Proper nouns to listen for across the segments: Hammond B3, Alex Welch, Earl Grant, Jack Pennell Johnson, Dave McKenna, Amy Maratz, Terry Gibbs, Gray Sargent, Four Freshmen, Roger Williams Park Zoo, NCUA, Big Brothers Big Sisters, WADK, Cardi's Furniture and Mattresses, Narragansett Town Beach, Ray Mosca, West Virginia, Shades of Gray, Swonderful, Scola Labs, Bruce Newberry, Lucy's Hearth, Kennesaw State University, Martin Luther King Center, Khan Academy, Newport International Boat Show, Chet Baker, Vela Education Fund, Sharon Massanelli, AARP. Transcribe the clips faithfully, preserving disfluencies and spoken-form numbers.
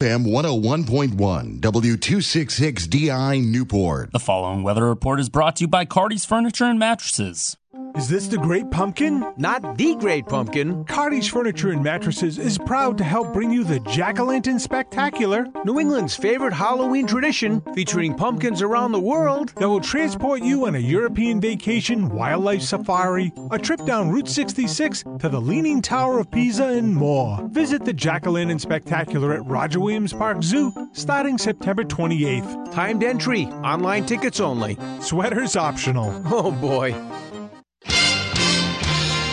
F M one oh one point one W two sixty-six D I Newport. The following weather report is brought to you by Cardi's Furniture and Mattresses. Is this the Great Pumpkin? Not the Great Pumpkin. Cardi's Furniture and Mattresses is proud to help bring you the Jack-O-Lantern Spectacular, New England's favorite Halloween tradition featuring pumpkins around the world that will transport you on a European vacation, wildlife safari, a trip down Route sixty-six to the Leaning Tower of Pisa, and more. Visit the Jack-O-Lantern Spectacular at Roger Williams Park Zoo starting September twenty-eighth. Timed entry. Online tickets only. Sweaters optional. Oh, boy.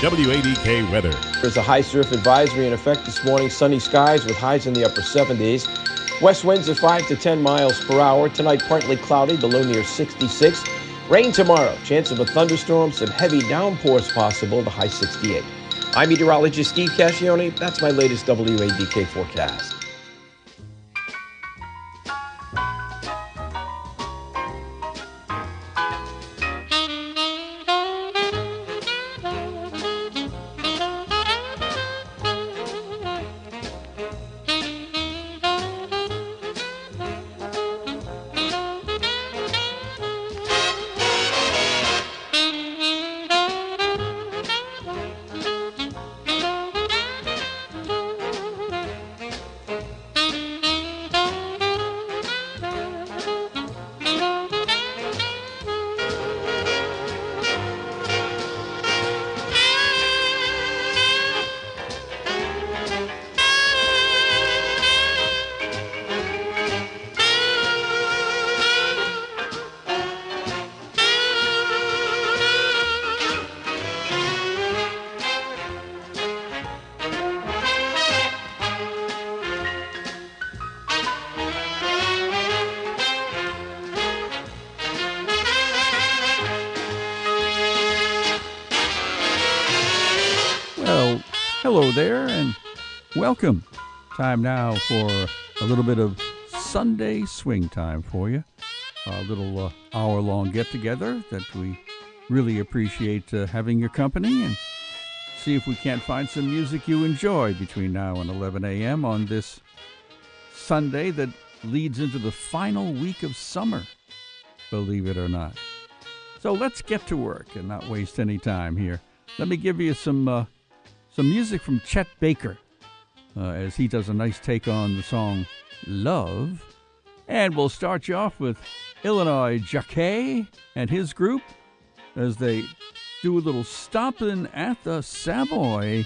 W A D K weather. There's a high surf advisory in effect this morning. Sunny skies with highs in the upper seventies. West winds at five to ten miles per hour. Tonight, partly cloudy, the low near sixty-six. Rain tomorrow. Chance of a thunderstorm. Some heavy downpours possible. The high sixty-eight. I'm meteorologist Steve Cascione. That's my latest W A D K forecast. Hello there, and welcome. Time now for a little bit of Sunday swing time for you. A little uh, hour-long get-together that we really appreciate uh, having your company, and see if we can't find some music you enjoy between now and eleven a.m. on this Sunday that leads into the final week of summer, believe it or not. So let's get to work and not waste any time here. Let me give you some... Uh, Some music from Chet Baker, uh, as he does a nice take on the song Love. And we'll start you off with Illinois Jacquet and his group as they do a little stopping at the Savoy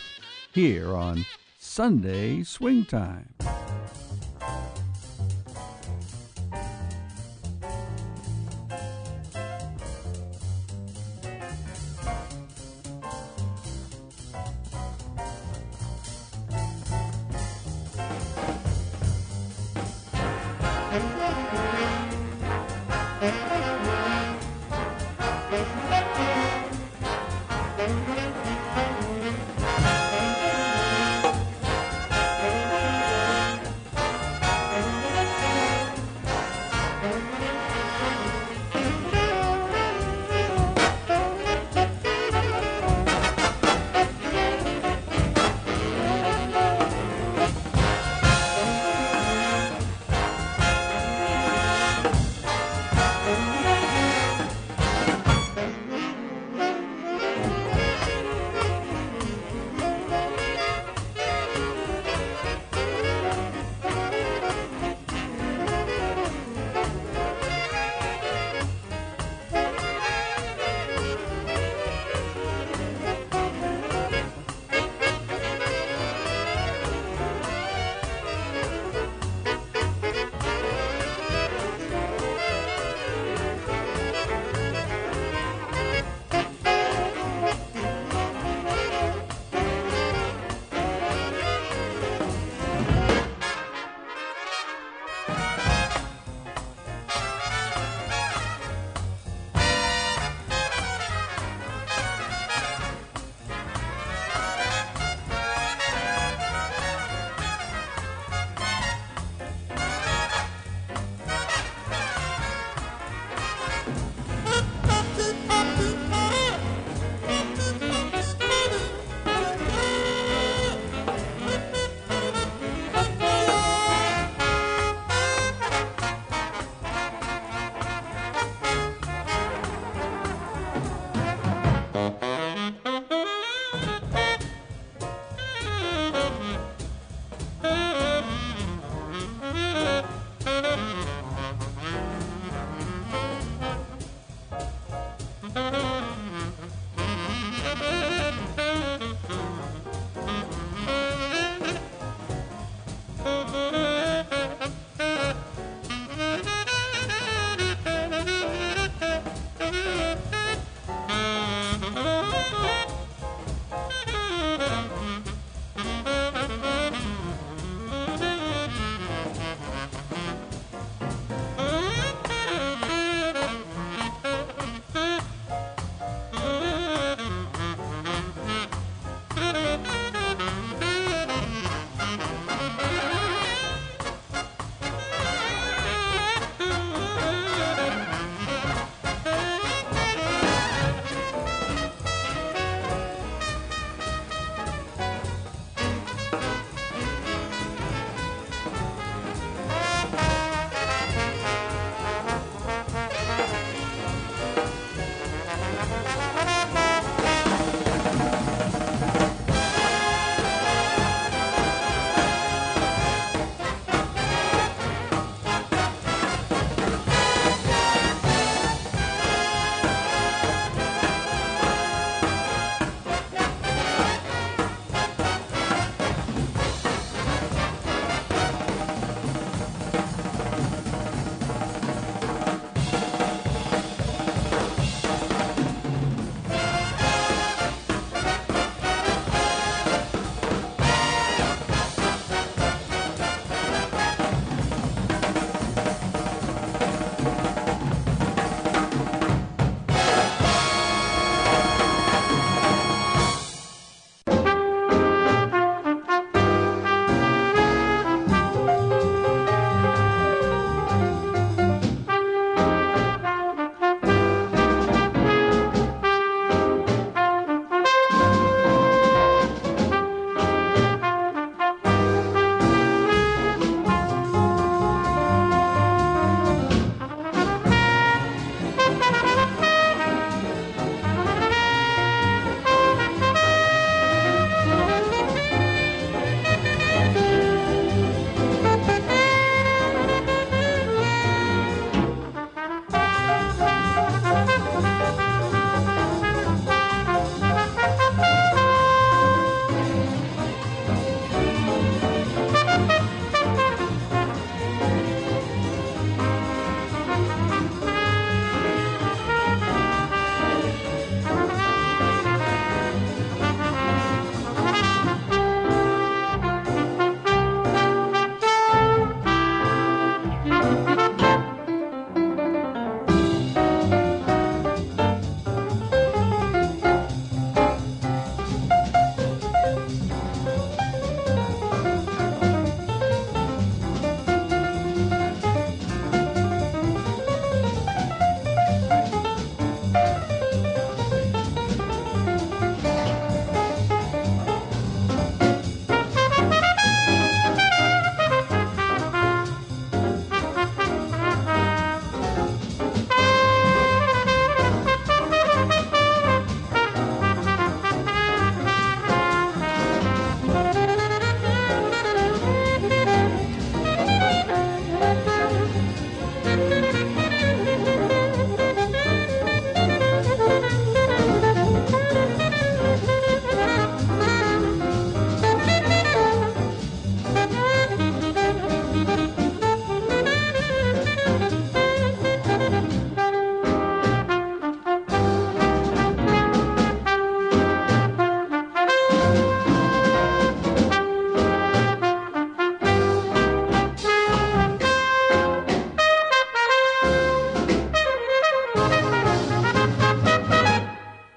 here on Sunday Swing Time.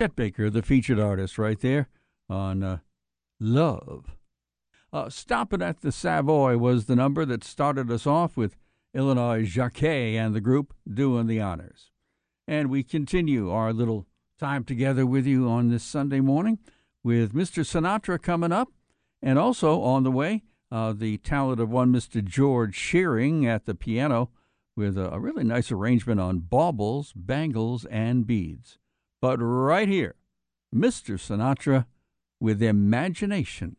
Chet Baker, the featured artist right there on uh, Love. Uh, Stop It at the Savoy was the number that started us off with Illinois Jacquet and the group doing the honors. And we continue our little time together with you on this Sunday morning with Mister Sinatra coming up, and also on the way, uh, the talent of one Mister George Shearing at the piano with a, a really nice arrangement on baubles, bangles, and beads. But right here, Mister Sinatra with Imagination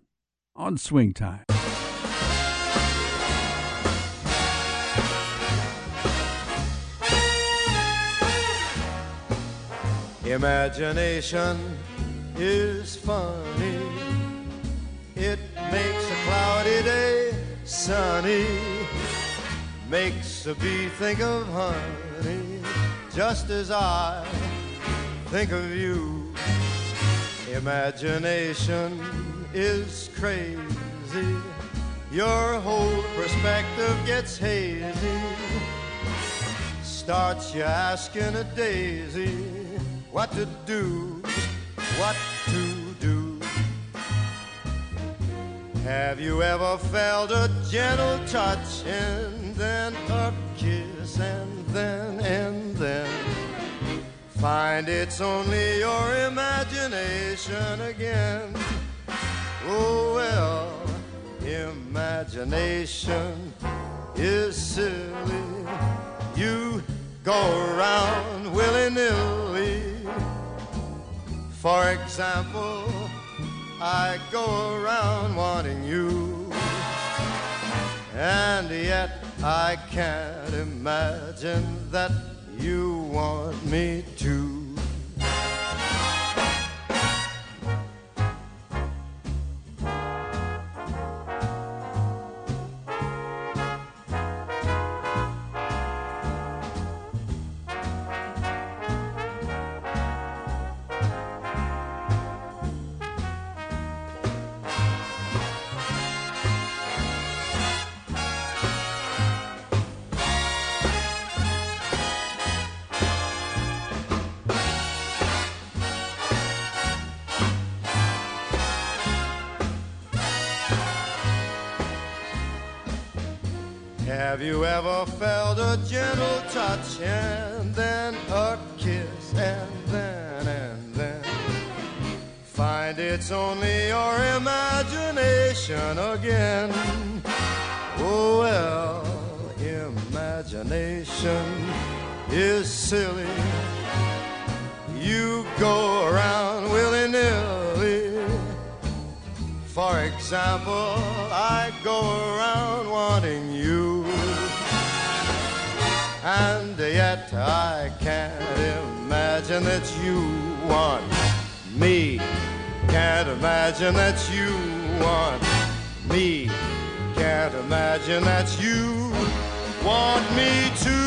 on Swing Time. Imagination is funny. It makes a cloudy day sunny. Makes a bee think of honey, just as I think of you. Imagination is crazy. Your whole perspective gets hazy. Starts you asking a daisy what to do, what to do. Have you ever felt a gentle touch, and then a kiss, and then, and then find it's only your imagination again? Oh well, imagination is silly. You go around willy-nilly. For example, I go around wanting you, and yet I can't imagine that you want me to. Have you ever felt a gentle touch, and then a kiss, and then, and then find it's only your imagination again? Oh well, imagination is silly. You go around willy-nilly. For example, I go around wanting you, and yet I can't imagine that you want me. Can't imagine that you want me. Can't imagine that you want me to.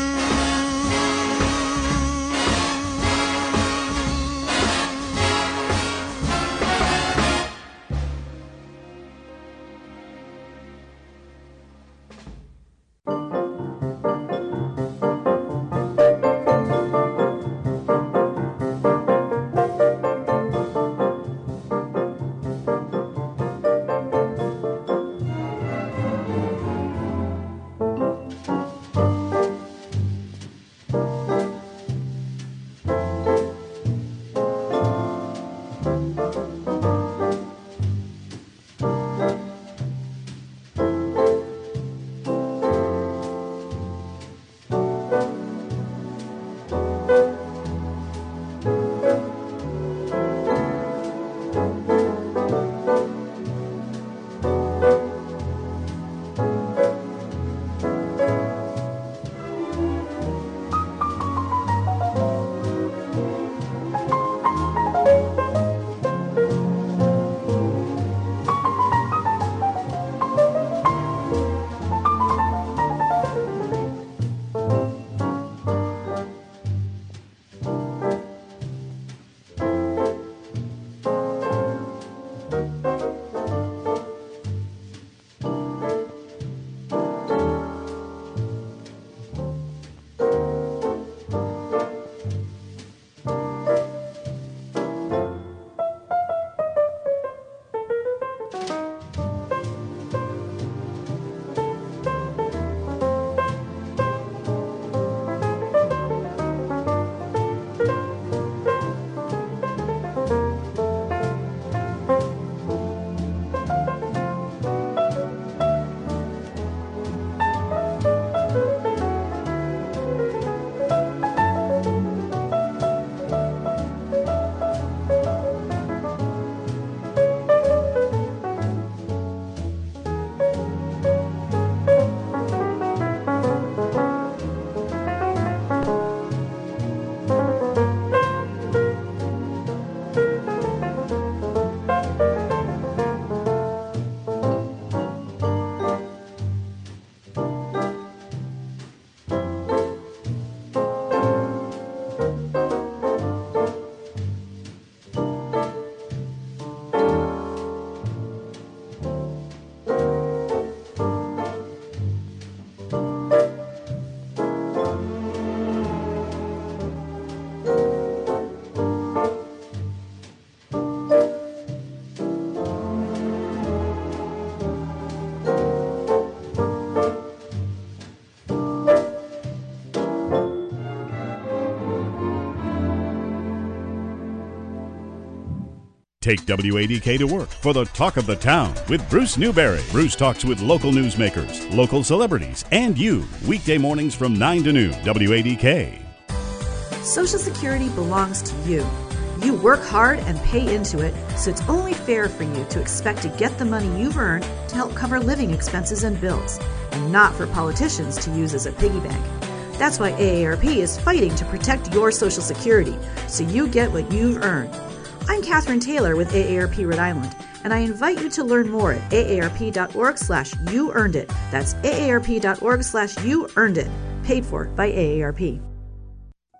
Take W A D K to work for the Talk of the Town with Bruce Newberry. Bruce talks with local newsmakers, local celebrities, and you. Weekday mornings from nine to noon, W A D K. Social Security belongs to you. You work hard and pay into it, so it's only fair for you to expect to get the money you've earned to help cover living expenses and bills, and not for politicians to use as a piggy bank. That's why A A R P is fighting to protect your Social Security, so you get what you've earned. I'm Katherine Taylor with A A R P Rhode Island, and I invite you to learn more at aarp.org slash you earned it. That's aarp.org slash you earned it. Paid for by A A R P.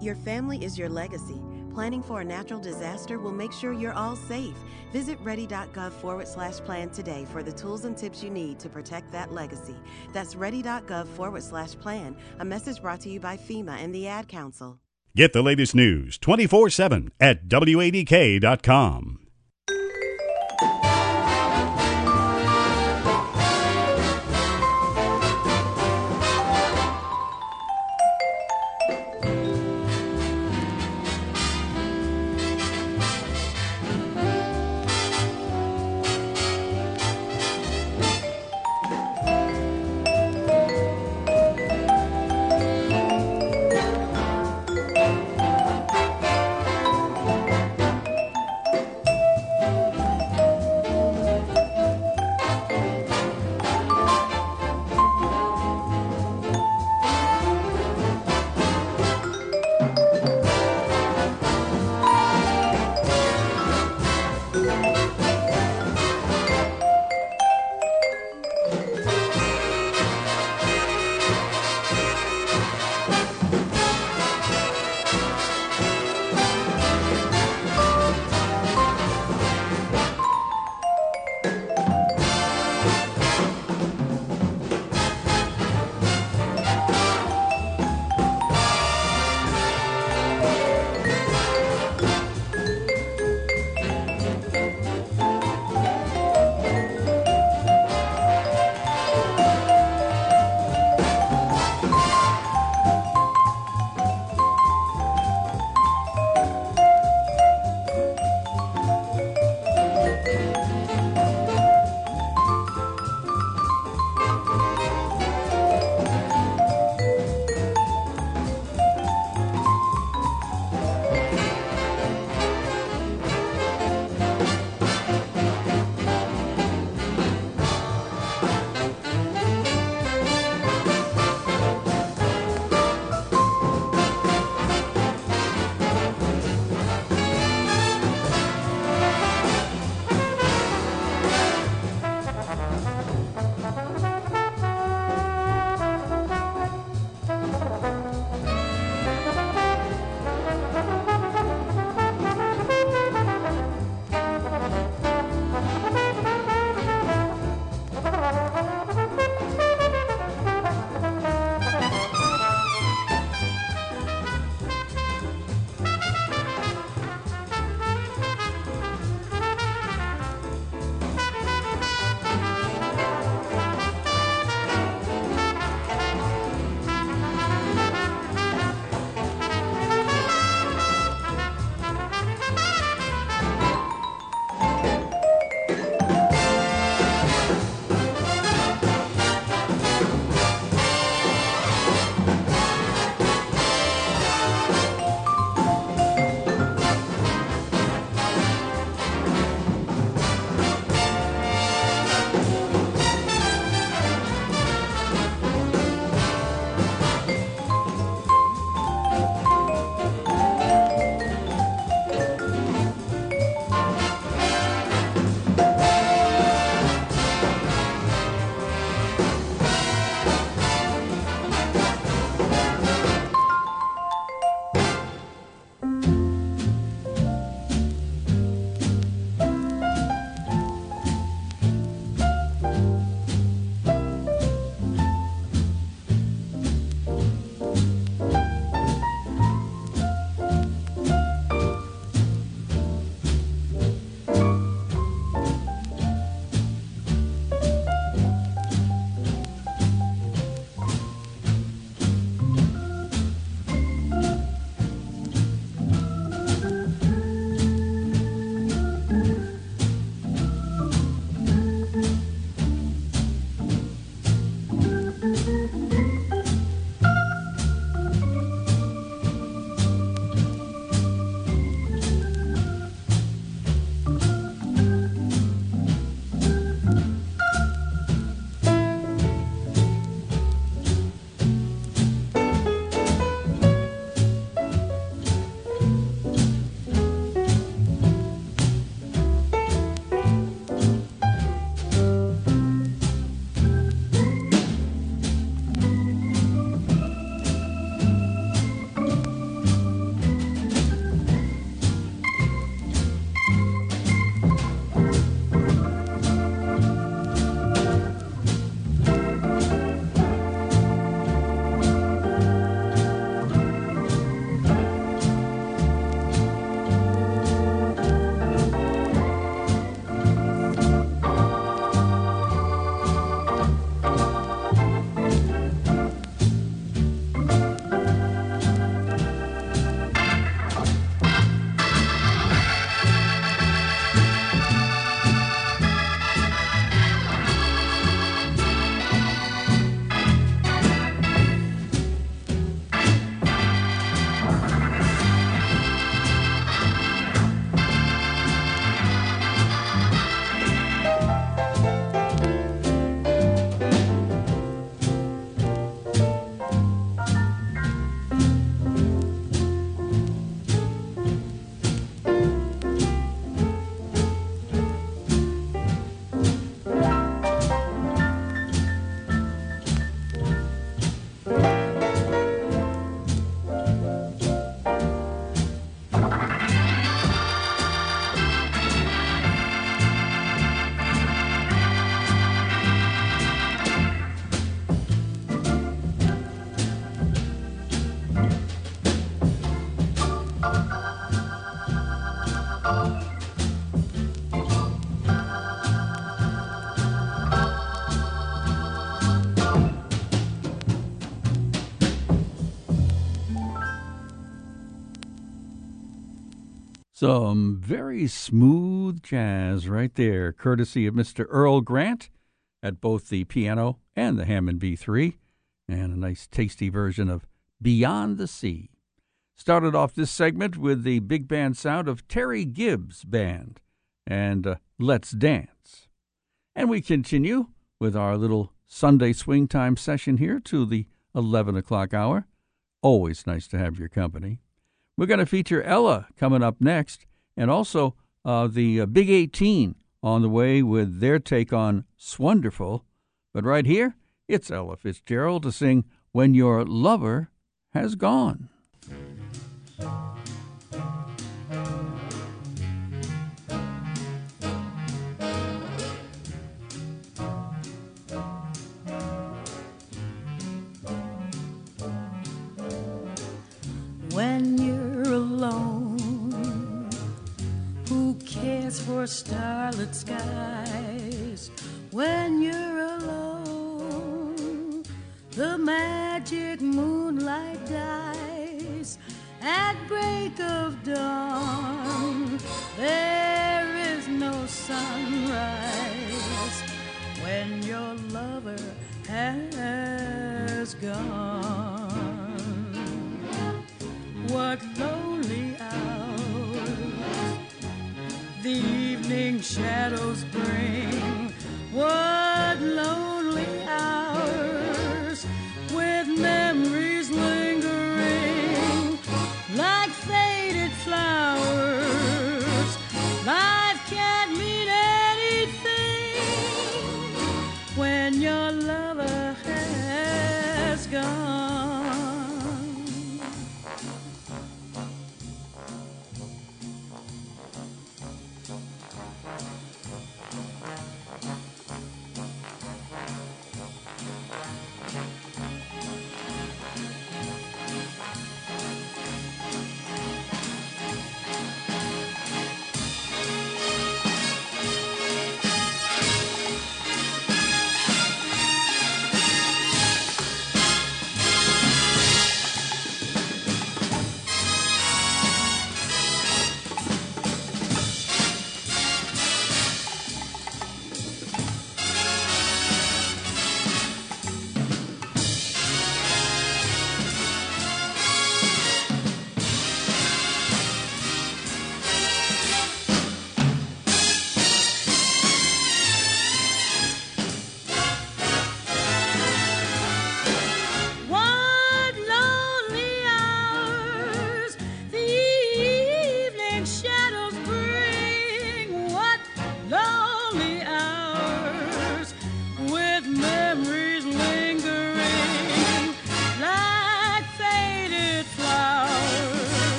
Your family is your legacy. Planning for a natural disaster will make sure you're all safe. Visit ready.gov forward slash plan today for the tools and tips you need to protect that legacy. That's ready.gov forward slash plan, a message brought to you by FEMA and the Ad Council. Get the latest news twenty-four seven at W A D K dot com. Some very smooth jazz right there, courtesy of Mister Earl Grant at both the piano and the Hammond B three, and a nice tasty version of Beyond the Sea. Started off this segment with the big band sound of Terry Gibbs Band and uh, Let's Dance. And we continue with our little Sunday swing time session here to the eleven o'clock hour. Always nice to have your company. We're going to feature Ella coming up next, and also uh, the uh, Big eighteen on the way with their take on Swonderful. But right here, it's Ella Fitzgerald to sing When Your Lover Has Gone. When you're alone, who cares for starlit skies? When you're alone, the magic moonlight dies at break of dawn. There is no sunrise when your lover has gone. What lonely hours the evening shadows bring. What lonely hours with memories lingering. Like faded flowers, life can't mean anything when your lover has gone.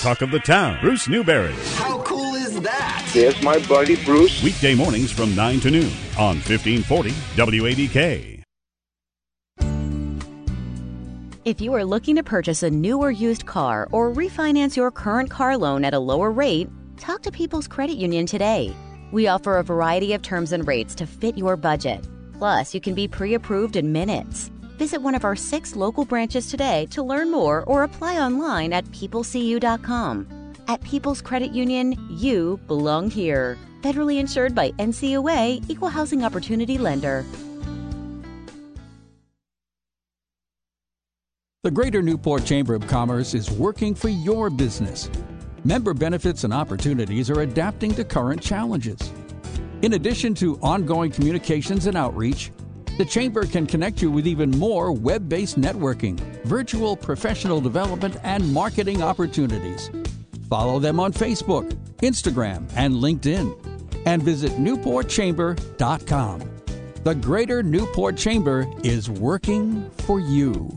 Talk of the Town, Bruce Newberry. How cool is that? There's my buddy Bruce. Weekday mornings from nine to noon on fifteen forty W A D K. If you are looking to purchase a new or used car or refinance your current car loan at a lower rate, talk to People's Credit Union today. We offer a variety of terms and rates to fit your budget. Plus, you can be pre-approved in minutes. Visit one of our six local branches today to learn more or apply online at people c u dot com. At People's Credit Union, you belong here. Federally insured by N C U A, Equal Housing Opportunity Lender. The Greater Newport Chamber of Commerce is working for your business. Member benefits and opportunities are adapting to current challenges. In addition to ongoing communications and outreach, the Chamber can connect you with even more web-based networking, virtual professional development, and marketing opportunities. Follow them on Facebook, Instagram, and LinkedIn, and visit newport chamber dot com. The Greater Newport Chamber is working for you.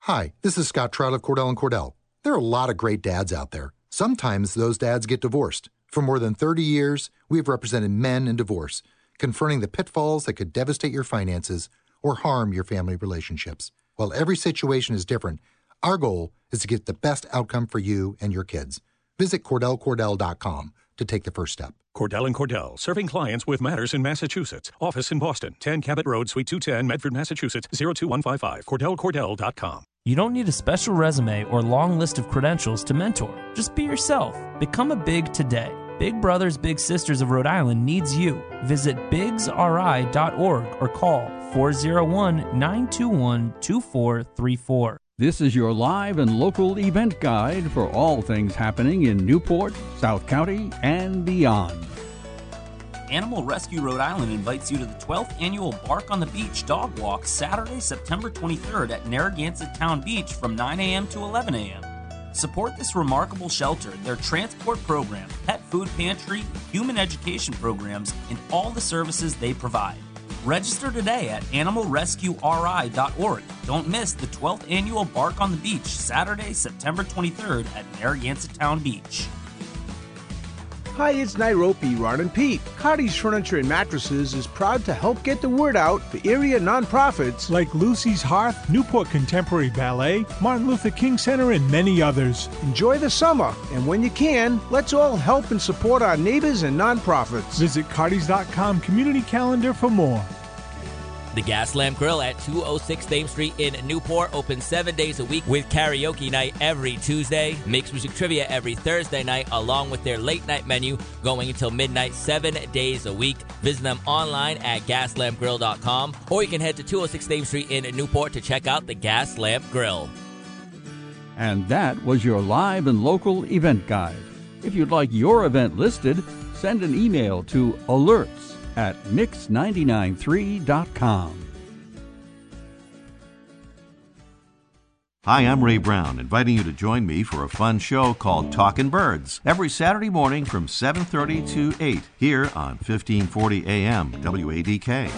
Hi, this is Scott Trout of Cordell and Cordell. There are a lot of great dads out there. Sometimes those dads get divorced. For more than thirty years, we have represented men in divorce, confronting the pitfalls that could devastate your finances or harm your family relationships. While every situation is different, our goal is to get the best outcome for you and your kids. Visit cordell cordell dot com to take the first step. Cordell and Cordell, serving clients with matters in Massachusetts. Office in Boston, ten Cabot Road, Suite two ten, Medford, Massachusetts, zero two one five five, cordell cordell dot com. You don't need a special resume or long list of credentials to mentor. Just be yourself. Become a big today. Big Brothers Big Sisters of Rhode Island needs you. Visit bigs r i dot org or call four oh one, nine two one, two four three four. This is your live and local event guide for all things happening in Newport, South County, and beyond. Animal Rescue Rhode Island invites you to the twelfth annual Bark on the Beach Dog Walk Saturday, September twenty-third at Narragansett Town Beach from nine a.m. to eleven a.m. Support this remarkable shelter, their transport program, pet food pantry, human education programs, and all the services they provide. Register today at animal rescue r i dot org. Don't miss the twelfth annual Bark on the Beach Saturday, September twenty-third at Narragansett Town Beach. Hi, it's Nairobi, Ron and Pete. Cardi's Furniture and Mattresses is proud to help get the word out for area nonprofits like Lucy's Hearth, Newport Contemporary Ballet, Martin Luther King Center, and many others. Enjoy the summer, and when you can, let's all help and support our neighbors and nonprofits. Visit cardis dot com community calendar for more. The Gaslamp Grill at two oh six Thames Street in Newport opens seven days a week with karaoke night every Tuesday, mixed music trivia every Thursday night, along with their late night menu going until midnight seven days a week. Visit them online at gaslamp grill dot com, or you can head to two oh six Thames Street in Newport to check out the Gaslamp Grill. And that was your live and local event guide. If you'd like your event listed, send an email to alerts at mix nine nine three dot com. Hi, I'm Ray Brown, inviting you to join me for a fun show called Talkin' Birds every Saturday morning from seven thirty to eight here on fifteen forty A M W A D K.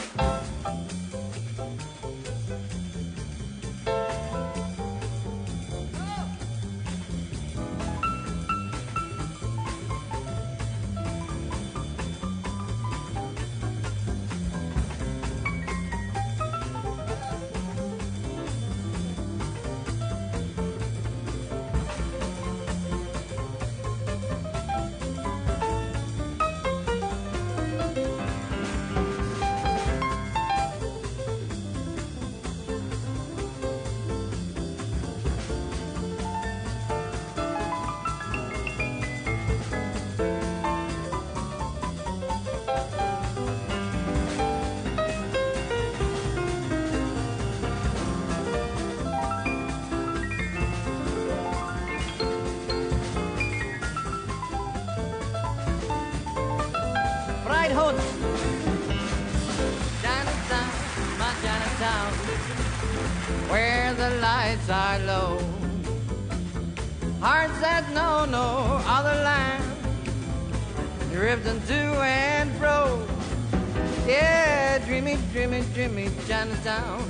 Chinatown,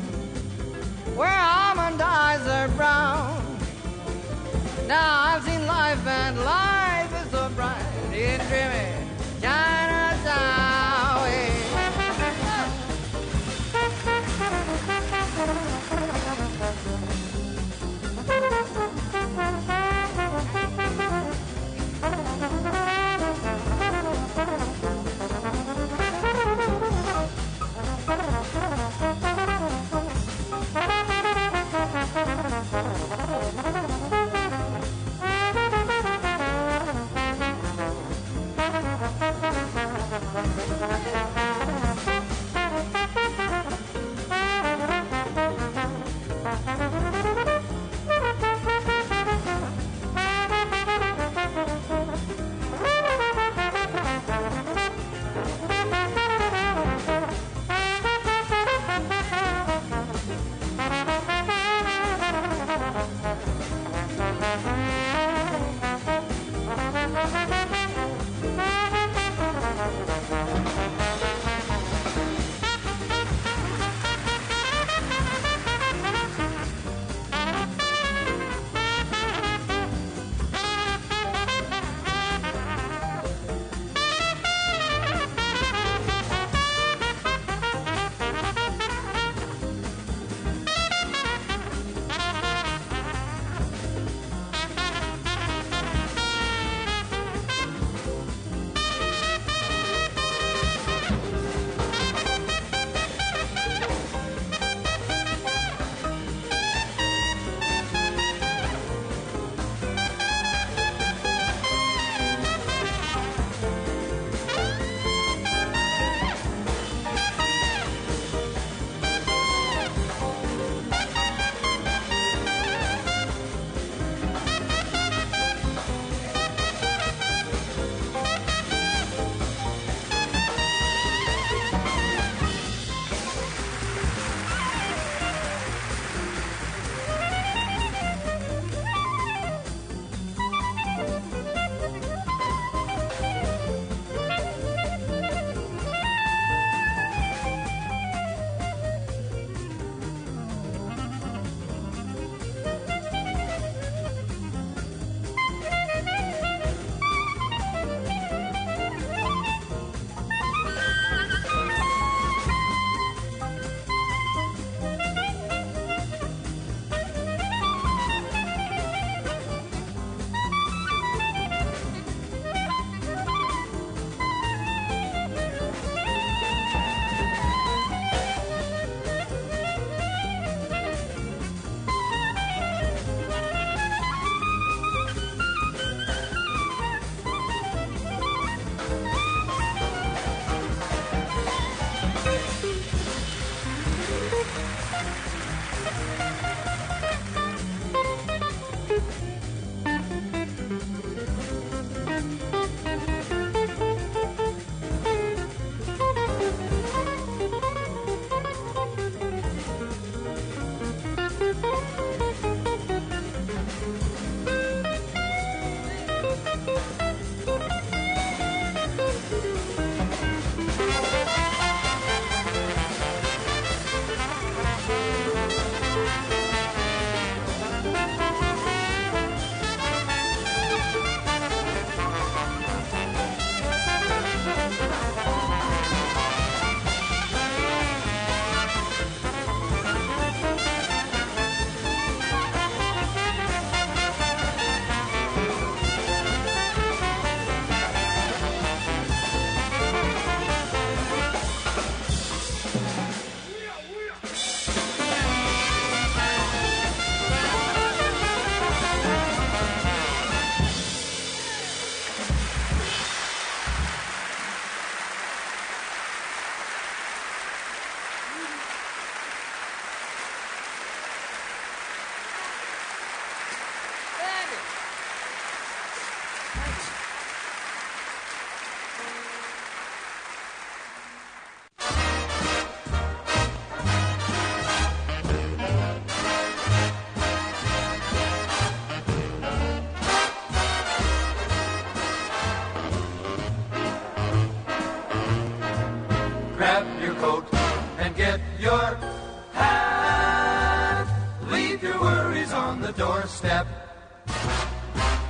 where almond eyes are brown, Now I've seen life, and life is so bright in dreamy Chinatown.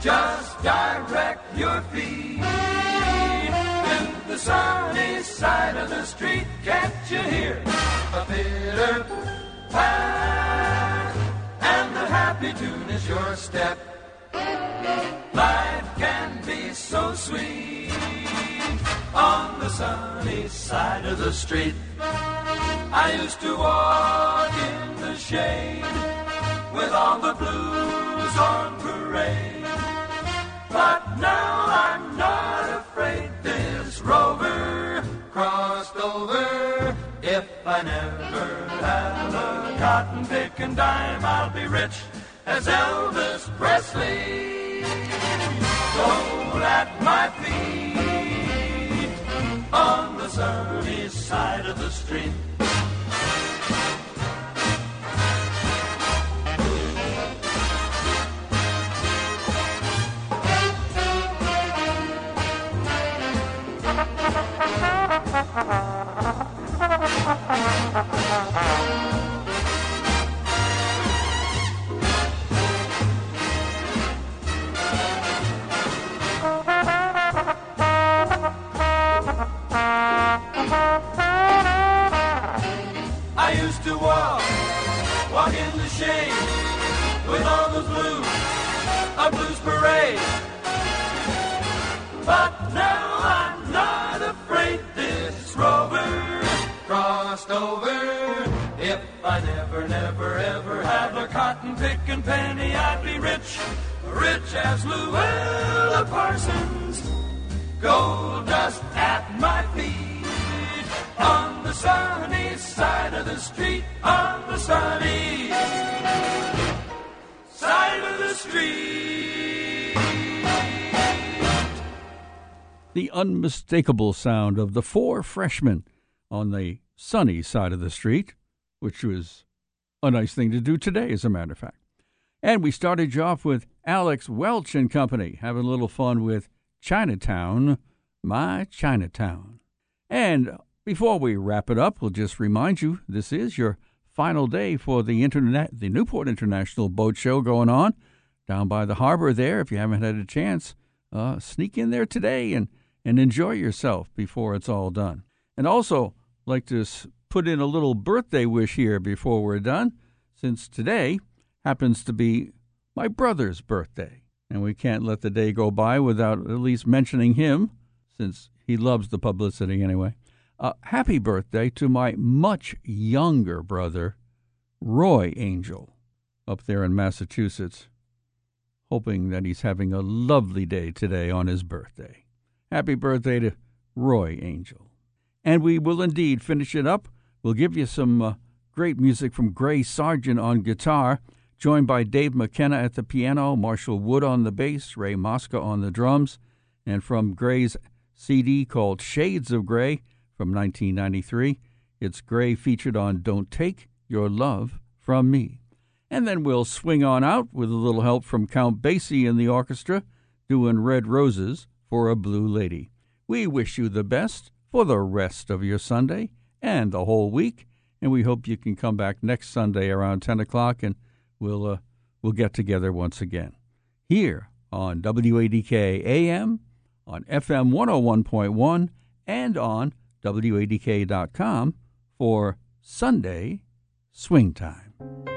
Just direct your feet. If the sunny side of the street, can't you hear a bitter pat? And the happy tune is your step. Life can be so sweet on the sunny side of the street. I used to walk in the shade with all the blues on parade. But now I'm not afraid. This rover crossed over. If I never have a cotton pick and dime, I'll be rich as Elvis Presley. Gold at my feet on the sunny side of the street. I used to walk, walk in the shade with all the blues, a blues parade. But now I'm not afraid. This rover crossed over. If I never, never, ever had a cotton pick and penny, I'd be rich, rich as Luella Parsons. Gold dust at my feet on the sunny side of the street, on the sunny side of the street. The unmistakable sound of the Four Freshmen on the sunny side of the street, which was a nice thing to do today, as a matter of fact. And we started you off with Alex Welch and Company, having a little fun with Chinatown, My Chinatown. And before we wrap it up, we'll just remind you, this is your final day for the internet, the Newport International Boat Show going on down by the harbor there. If you haven't had a chance, uh, sneak in there today and and enjoy yourself before it's all done. And also, I'd like to put in a little birthday wish here before we're done, since today happens to be my brother's birthday. And we can't let the day go by without at least mentioning him, since he loves the publicity anyway. Uh, happy birthday to my much younger brother, Roy Angel, up there in Massachusetts. Hoping that he's having a lovely day today on his birthday. Happy birthday to Roy Angel. And we will indeed finish it up. We'll give you some uh, great music from Gray Sargent on guitar, joined by Dave McKenna at the piano, Marshall Wood on the bass, Ray Mosca on the drums, and from Gray's C D called Shades of Gray from nineteen ninety-three, it's Gray featured on Don't Take Your Love From Me. And then we'll swing on out with a little help from Count Basie and the orchestra doing Red Roses for a Blue Lady. We wish you the best for the rest of your Sunday and the whole week, and we hope you can come back next Sunday around ten o'clock, and we'll uh, we'll get together once again here on W A D K A M, on F M one oh one point one, and on W A D K dot com for Sunday Swing Time.